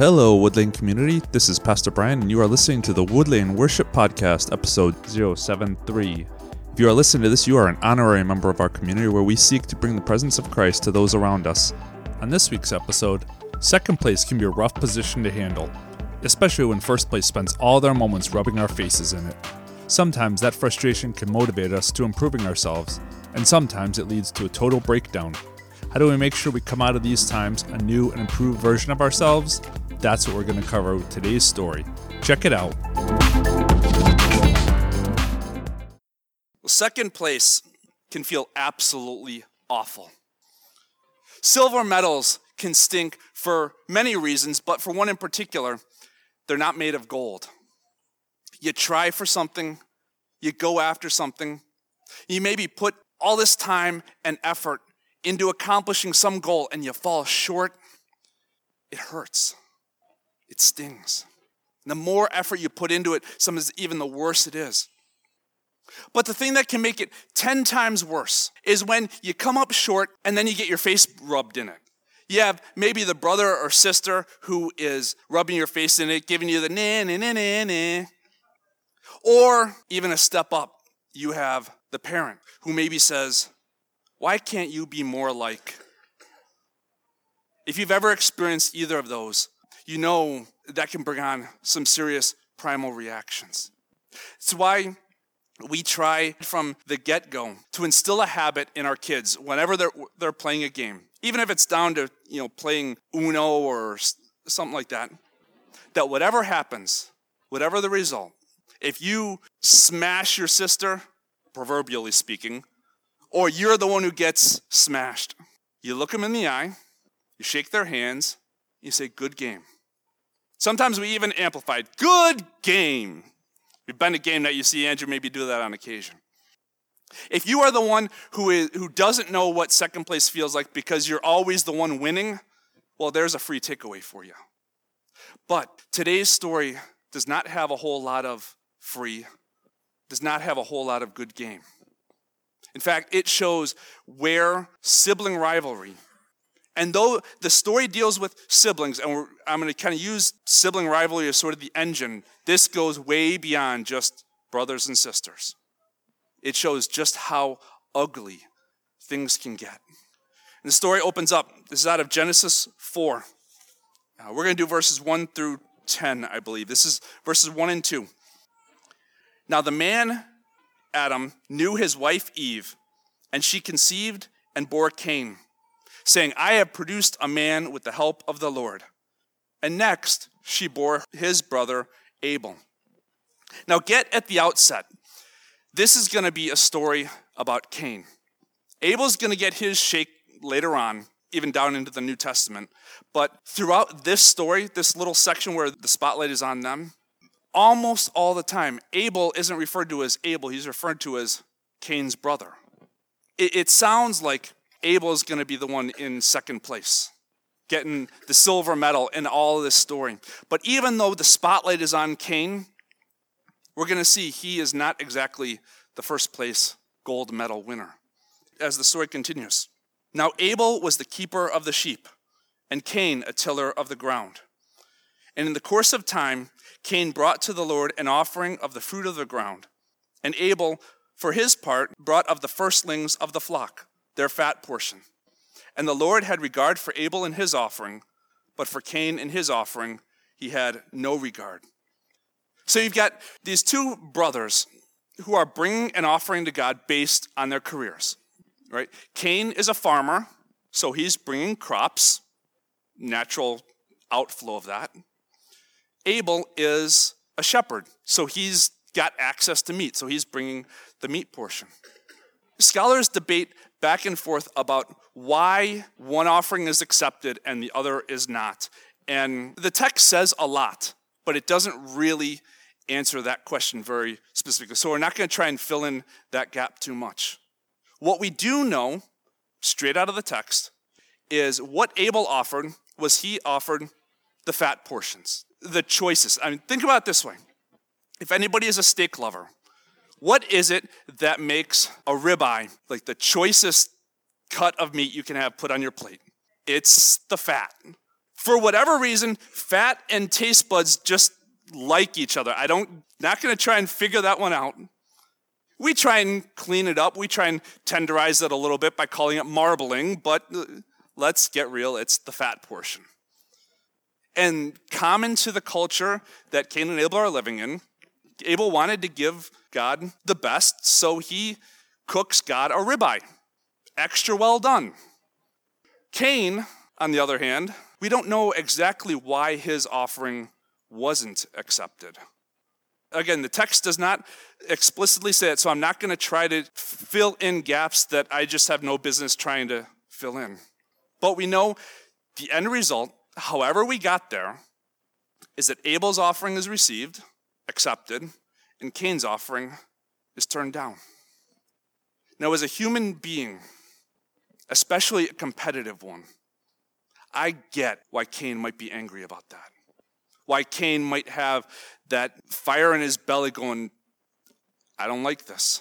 Hello, Woodlane community. This is Pastor Brian, and you are listening to the Woodlawn Worship Podcast, episode 073. If you are listening to this, you are an honorary member of our community where we seek to bring the presence of Christ to those around us. On this week's episode, second place can be a rough position to handle, especially when first place spends all their moments rubbing our faces in it. Sometimes that frustration can motivate us to improving ourselves, and sometimes it leads to a total breakdown. How do we make sure we come out of these times a new and improved version of ourselves? That's what we're going to cover with today's story. Check it out. Well, second place can feel absolutely awful. Silver medals can stink for many reasons, but for one in particular, they're not made of gold. You try for something, you go after something, you maybe put all this time and effort into accomplishing some goal and you fall short, it hurts. It stings. And the more effort you put into it, sometimes even the worse it is. But the thing that can make it 10 times worse is when you come up short and then you get your face rubbed in it. You have maybe the brother or sister who is rubbing your face in it, giving you the na-na-na-na-na. Or even a step up, you have the parent who maybe says, "Why can't you be more like?" If you've ever experienced either of those, you know that can bring on some serious primal reactions. It's why we try from the get-go to instill a habit in our kids whenever they're playing a game, even if it's down to playing Uno or something like that, that whatever happens, whatever the result, if you smash your sister, proverbially speaking, or you're the one who gets smashed, you look them in the eye, you shake their hands, you say, "Good game." Sometimes we even amplify it. "Good game." We've been to a game that you see Andrew maybe do that on occasion. If you are the one who doesn't know what second place feels like because you're always the one winning, well, there's a free takeaway for you. But today's story does not have a whole lot of free, does not have a whole lot of good game. In fact, it shows where sibling rivalry, and though the story deals with siblings, and I'm going to kind of use sibling rivalry as sort of the engine, this goes way beyond just brothers and sisters. It shows just how ugly things can get. And the story opens up. This is out of Genesis 4. We're going to do verses 1 through 10, I believe. This is verses 1 and 2. "Now the man Adam knew his wife Eve, and she conceived and bore Cain, saying, 'I have produced a man with the help of the Lord.' And next she bore his brother Abel." Now get at the outset, this is going to be a story about Cain. Abel's going to get his shake later on, even down into the New Testament. But throughout this story, this little section where the spotlight is on them, almost all the time, Abel isn't referred to as Abel. He's referred to as Cain's brother. It sounds like Abel is going to be the one in second place, getting the silver medal in all of this story. But even though the spotlight is on Cain, we're going to see he is not exactly the first place gold medal winner. As the story continues, "Now Abel was the keeper of the sheep, and Cain a tiller of the ground. And in the course of time, Cain brought to the Lord an offering of the fruit of the ground, and Abel, for his part, brought of the firstlings of the flock, their fat portion. And the Lord had regard for Abel and his offering, but for Cain and his offering he had no regard." So you've got these two brothers who are bringing an offering to God based on their careers, right? Cain is a farmer, so he's bringing crops, natural outflow of that. Abel is a shepherd, so he's got access to meat, so he's bringing the meat portion. Scholars debate back and forth about why one offering is accepted and the other is not. And the text says a lot, but it doesn't really answer that question very specifically. So we're not going to try and fill in that gap too much. What we do know, straight out of the text, is what Abel offered was he offered the fat portions, the choices. I mean, think about it this way. If anybody is a steak lover, what is it that makes a ribeye like the choicest cut of meat you can have put on your plate? It's the fat. For whatever reason, fat and taste buds just like each other. Not going to try and figure that one out. We try and clean it up. We try and tenderize it a little bit by calling it marbling, but let's get real, it's the fat portion. And common to the culture that Cain and Abel are living in, Abel wanted to give God the best, so he cooks God a ribeye. Extra well done. Cain, on the other hand, we don't know exactly why his offering wasn't accepted. Again, the text does not explicitly say it, so I'm not going to try to fill in gaps that I just have no business trying to fill in. But we know the end result, however we got there, is that Abel's offering is received, accepted, and Cain's offering is turned down. Now, as a human being, especially a competitive one, I get why Cain might be angry about that. Why Cain might have that fire in his belly going, I don't like this.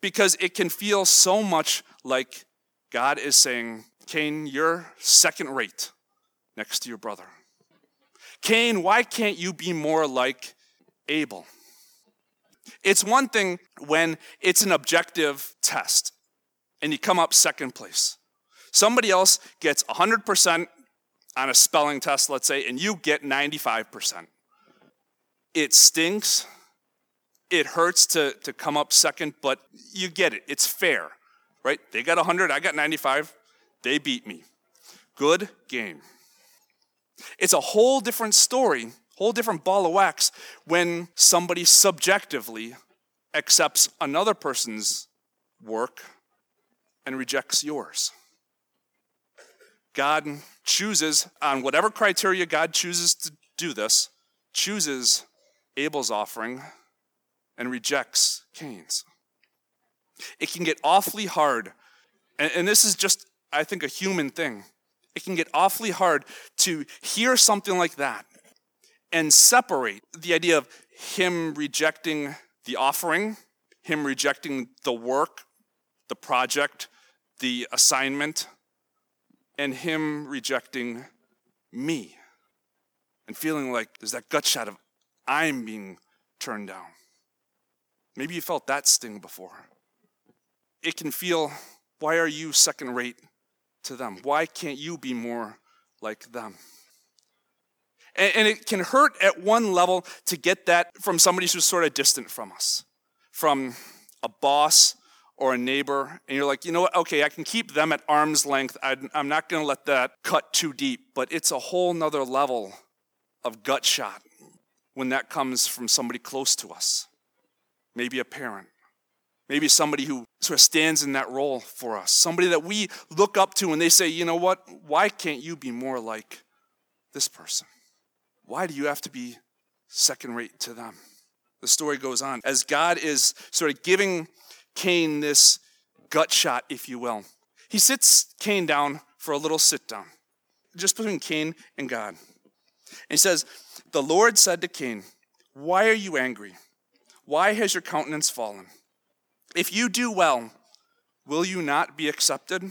Because it can feel so much like God is saying, Cain, you're second rate next to your brother. Cain, why can't you be more like Abel? It's one thing when it's an objective test and you come up second place. Somebody else gets 100% on a spelling test, let's say, and you get 95%. It stinks. It hurts to come up second, but you get it. It's fair, right? They got 100, I got 95. They beat me. Good game. It's a whole different story, whole different ball of wax when somebody subjectively accepts another person's work and rejects yours. God chooses, on whatever criteria God chooses to do this, chooses Abel's offering and rejects Cain's. It can get awfully hard, and this is just, I think, a human thing. It can get awfully hard to hear something like that and separate the idea of him rejecting the offering, him rejecting the work, the project, the assignment, and him rejecting me and feeling like there's that gut shot of I'm being turned down. Maybe you felt that sting before. It can feel, why are you second rate to them? Why can't you be more like them? And it can hurt at one level to get that from somebody who's sort of distant from us, from a boss or a neighbor, and you're like, you know what, okay, I can keep them at arm's length. I'm not going to let that cut too deep, but it's a whole nother level of gut shot when that comes from somebody close to us, maybe a parent, maybe somebody who sort of stands in that role for us, somebody that we look up to and they say, you know what, why can't you be more like this person? Why do you have to be second rate to them? The story goes on as God is sort of giving Cain this gut shot, if you will. He sits Cain down for a little sit down, just between Cain and God. And he says, the Lord said to Cain, why are you angry? Why has your countenance fallen? If you do well, will you not be accepted?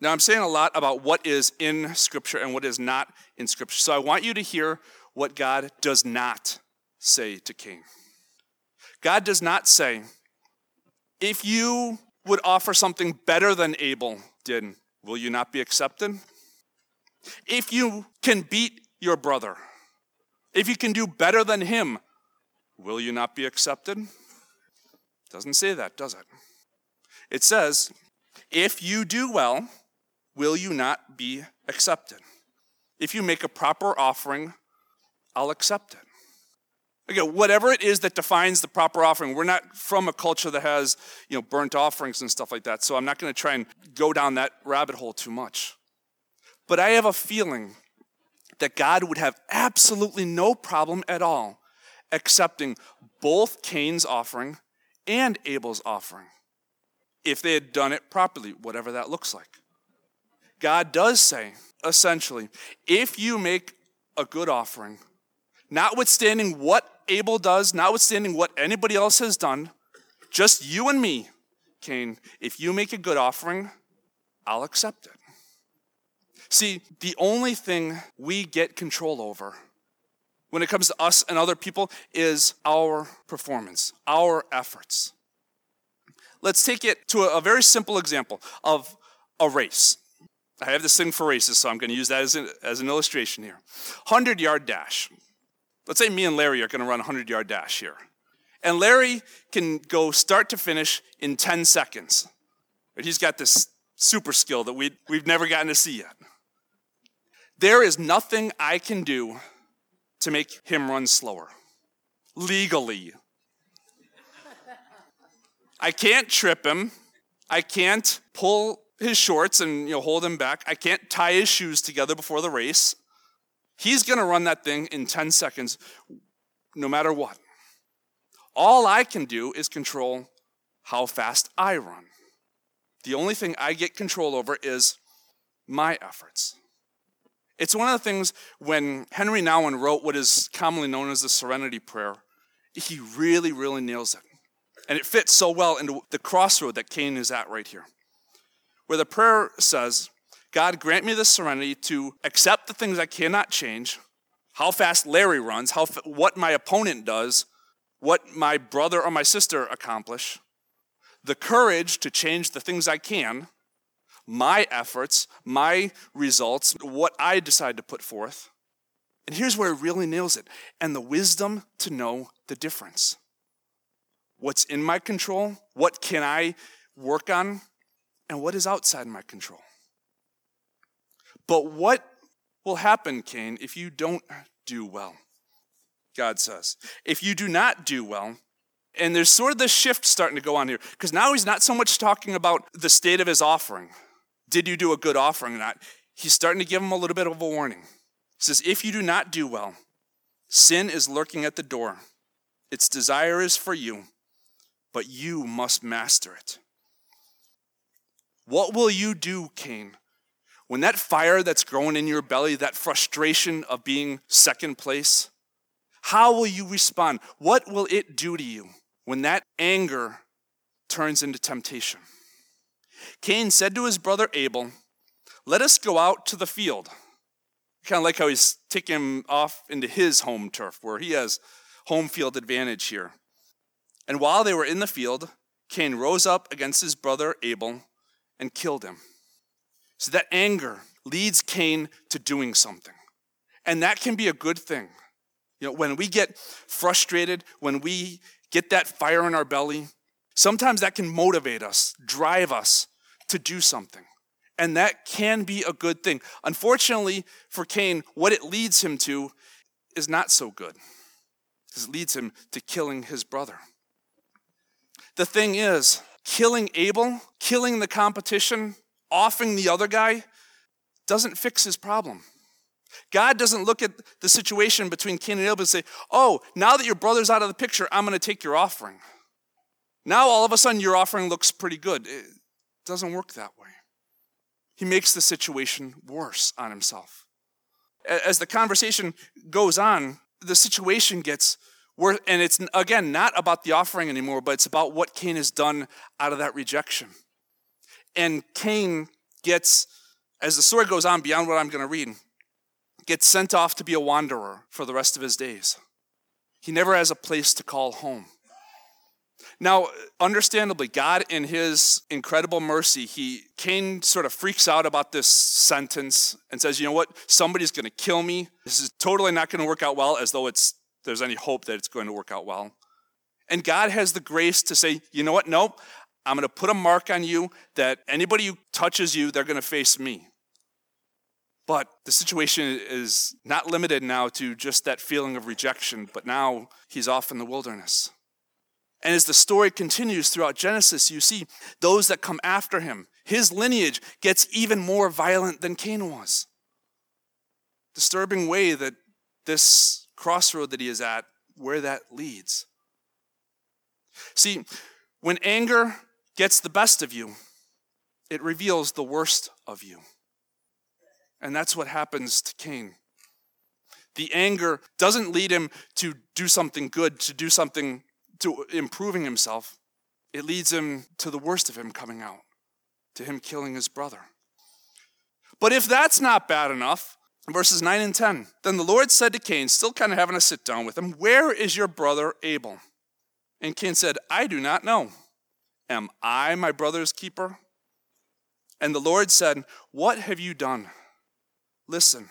Now, I'm saying a lot about what is in Scripture and what is not in Scripture. So I want you to hear what God does not say to Cain. God does not say, if you would offer something better than Abel did, will you not be accepted? If you can beat your brother, if you can do better than him, will you not be accepted? Doesn't say that, does it? It says, if you do well, will you not be accepted? If you make a proper offering, I'll accept it. Again, whatever it is that defines the proper offering, we're not from a culture that has, burnt offerings and stuff like that, so I'm not going to try and go down that rabbit hole too much. But I have a feeling that God would have absolutely no problem at all accepting both Cain's offering and Abel's offering if they had done it properly, whatever that looks like. God does say, essentially, if you make a good offering, notwithstanding what Abel does, notwithstanding what anybody else has done, just you and me, Cain, if you make a good offering, I'll accept it. See, the only thing we get control over when it comes to us and other people is our performance, our efforts. Let's take it to a very simple example of a race. I have this thing for races, so I'm going to use that as an illustration here. 100-yard dash. Let's say me and Larry are going to run a 100-yard dash here. And Larry can go start to finish in 10 seconds. He's got this super skill that we've never gotten to see yet. There is nothing I can do to make him run slower. Legally. I can't trip him. I can't pull his shorts and hold him back. I can't tie his shoes together before the race. He's going to run that thing in 10 seconds no matter what. All I can do is control how fast I run. The only thing I get control over is my efforts. It's one of the things when Henry Nouwen wrote what is commonly known as the Serenity Prayer, he really, really nails it. And it fits so well into the crossroad that Cain is at right here, where the prayer says, God, grant me the serenity to accept the things I cannot change, how fast Larry runs, what my opponent does, what my brother or my sister accomplish, the courage to change the things I can, my efforts, my results, what I decide to put forth. And here's where it really nails it, and the wisdom to know the difference. What's in my control? What can I work on? And what is outside my control? But what will happen, Cain, if you don't do well? God says, if you do not do well, and there's sort of this shift starting to go on here, because now he's not so much talking about the state of his offering. Did you do a good offering or not? He's starting to give him a little bit of a warning. He says, if you do not do well, sin is lurking at the door. Its desire is for you, but you must master it. What will you do, Cain, when that fire that's growing in your belly, that frustration of being second place, how will you respond? What will it do to you when that anger turns into temptation? Cain said to his brother Abel, let us go out to the field. Kind of like how he's taking him off into his home turf, where he has home field advantage here. And while they were in the field, Cain rose up against his brother Abel and killed him. So that anger leads Cain to doing something. And that can be a good thing. When we get frustrated, when we get that fire in our belly, sometimes that can motivate us, drive us to do something. And that can be a good thing. Unfortunately for Cain, what it leads him to is not so good. It leads him to killing his brother. The thing is, killing Abel, killing the competition, offing the other guy, doesn't fix his problem. God doesn't look at the situation between Cain and Abel and say, oh, now that your brother's out of the picture, I'm going to take your offering. Now all of a sudden your offering looks pretty good. It doesn't work that way. He makes the situation worse on himself. As the conversation goes on, the situation gets worse, and it's, again, not about the offering anymore, but it's about what Cain has done out of that rejection. And Cain gets, as the story goes on beyond what I'm going to read, gets sent off to be a wanderer for the rest of his days. He never has a place to call home. Now, understandably, God in his incredible mercy, Cain sort of freaks out about this sentence and says, you know what, somebody's going to kill me. This is totally not going to work out well, as though there's any hope that it's going to work out well. And God has the grace to say, you know what, nope, I'm going to put a mark on you that anybody who touches you, they're going to face me. But the situation is not limited now to just that feeling of rejection, but now he's off in the wilderness. And as the story continues throughout Genesis, you see those that come after him. His lineage gets even more violent than Cain was. Disturbing way that this crossroad that he is at, where that leads. See, when anger gets the best of you, it reveals the worst of you. And that's what happens to Cain. The anger doesn't lead him to do something good, to do something to improving himself. It leads him to the worst of him coming out, to him killing his brother. But if that's not bad enough, verses 9 and 10, then the Lord said to Cain, still kind of having a sit down with him, where is your brother Abel? And Cain said, I do not know. Am I my brother's keeper? And the Lord said, what have you done? Listen,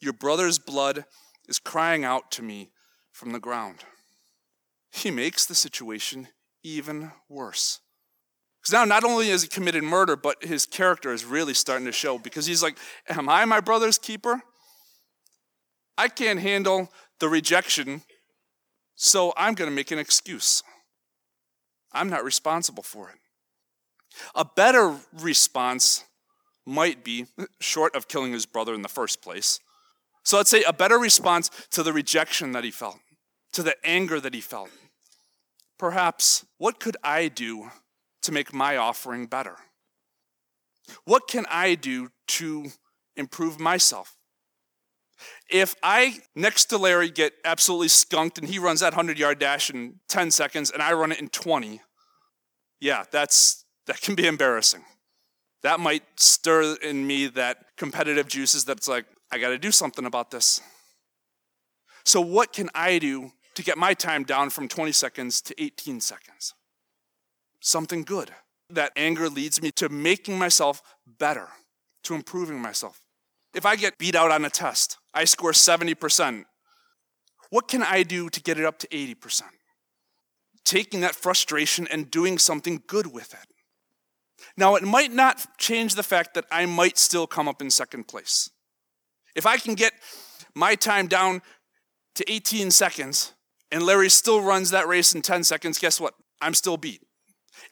your brother's blood is crying out to me from the ground. He makes the situation even worse. Because now not only has he committed murder, but his character is really starting to show. Because he's like, am I my brother's keeper? I can't handle the rejection, so I'm going to make an excuse. I'm not responsible for it. A better response might be, short of killing his brother in the first place, so let's say a better response to the rejection that he felt, to the anger that he felt. Perhaps, what could I do to make my offering better? What can I do to improve myself? If I, next to Larry, get absolutely skunked and he runs that 100-yard dash in 10 seconds and I run it in 20, yeah, that can be embarrassing. That might stir in me that competitive juices that's like, I got to do something about this. So what can I do to get my time down from 20 seconds to 18 seconds? Something good. That anger leads me to making myself better, to improving myself. If I get beat out on a test, I score 70%. What can I do to get it up to 80%? Taking that frustration and doing something good with it. Now, it might not change the fact that I might still come up in second place. If I can get my time down to 18 seconds and Larry still runs that race in 10 seconds, guess what? I'm still beat.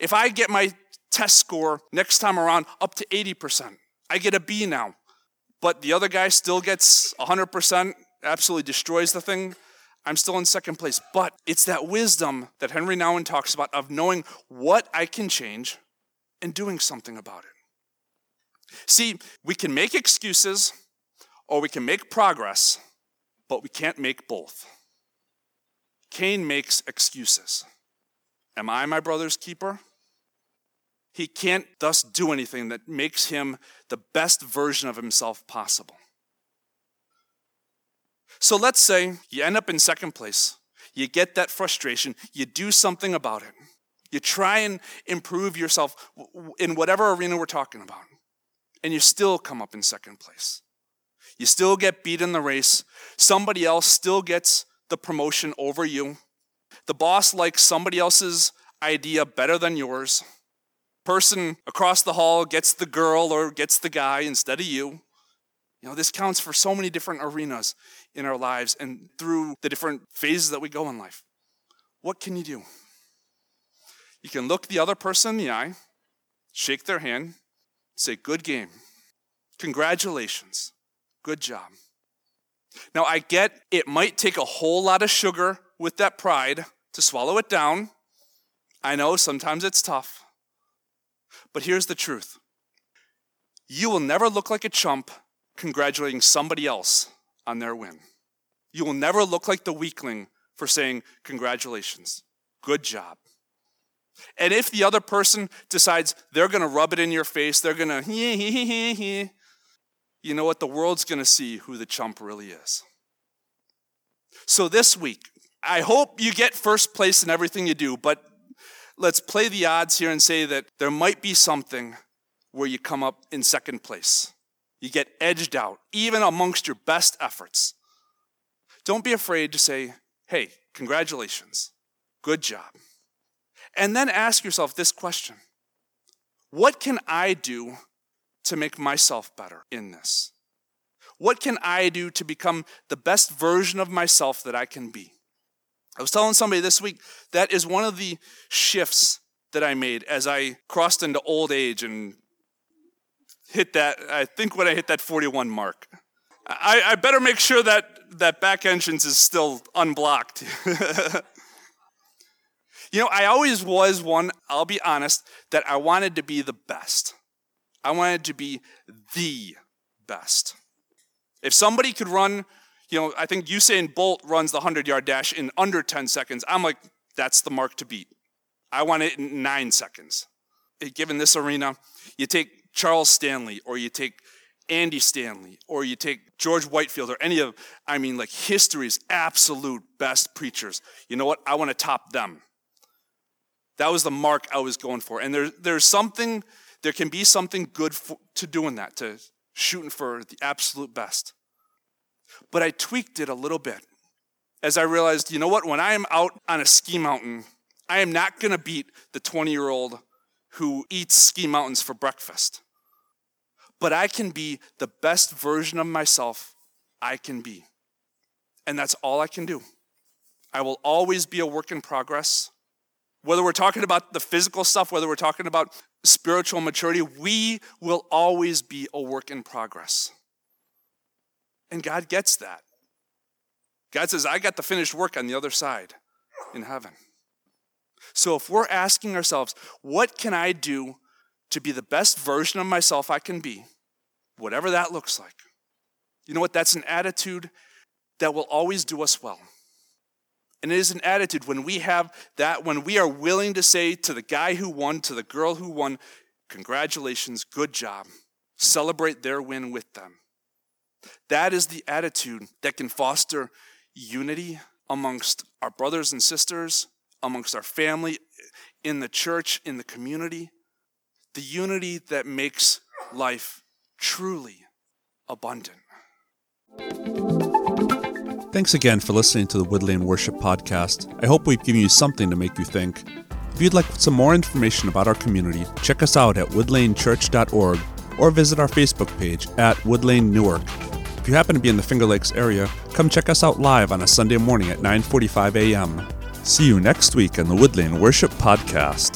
If I get my test score next time around up to 80%, I get a B now, but the other guy still gets 100%, absolutely destroys the thing, I'm still in second place. But it's that wisdom that Henry Nouwen talks about of knowing what I can change and doing something about it. See, we can make excuses or we can make progress, but we can't make both. Cain makes excuses. Am I my brother's keeper? He can't thus do anything that makes him the best version of himself possible. So let's say you end up in second place. You get that frustration. You do something about it. You try and improve yourself in whatever arena we're talking about. And you still come up in second place. You still get beat in the race. Somebody else still gets the promotion over you. The boss likes somebody else's idea better than yours. Person across the hall gets the girl or gets the guy instead of you. You know, this counts for so many different arenas in our lives and through the different phases that we go in life. What can you do? You can look the other person in the eye, shake their hand, say, good game. Congratulations. Good job. Now, I get it might take a whole lot of sugar with that pride to swallow it down. I know sometimes it's tough. But here's the truth. You will never look like a chump congratulating somebody else on their win. You will never look like the weakling for saying, congratulations. Good job. And if the other person decides they're going to rub it in your face, they're going to hee-hee-hee-hee-hee, you know what? The world's going to see who the chump really is. So this week, I hope you get first place in everything you do, but let's play the odds here and say that there might be something where you come up in second place. You get edged out, even amongst your best efforts. Don't be afraid to say, hey, congratulations. Good job. And then ask yourself this question. What can I do to make myself better in this? What can I do to become the best version of myself that I can be? I was telling somebody this week, that is one of the shifts that I made as I crossed into old age and hit that, I think when I hit that 41 mark. I better make sure that back entrance is still unblocked. You know, I always was one, I'll be honest, that I wanted to be the best. I wanted to be the best. If somebody could run, you know, I think Usain Bolt runs the 100-yard dash in under 10 seconds. I'm like, that's the mark to beat. I want it in 9 seconds. Given this arena, you take Charles Stanley or you take Andy Stanley, or you take George Whitefield, or any of, history's absolute best preachers. You know what? I want to top them. That was the mark I was going for. And there can be something good to doing that, to shooting for the absolute best. But I tweaked it a little bit as I realized, you know what? When I am out on a ski mountain, I am not going to beat the 20-year-old who eats ski mountains for breakfast. But I can be the best version of myself I can be. And that's all I can do. I will always be a work in progress. Whether we're talking about the physical stuff, whether we're talking about spiritual maturity, we will always be a work in progress. And God gets that. God says, I got the finished work on the other side in heaven. So if we're asking ourselves, what can I do to be the best version of myself I can be, whatever that looks like? You know what? That's an attitude that will always do us well. And it is an attitude when we have that, when we are willing to say to the guy who won, to the girl who won, congratulations, good job. Celebrate their win with them. That is the attitude that can foster unity amongst our brothers and sisters, amongst our family, in the church, in the community. The unity that makes life truly abundant. Thanks again for listening to the Woodlawn Worship Podcast. I hope we've given you something to make you think. If you'd like some more information about our community, check us out at woodlanechurch.org or visit our Facebook page at Woodlawn Newark. If you happen to be in the Finger Lakes area, come check us out live on a Sunday morning at 9:45 a.m. See you next week on the Woodlawn Worship Podcast.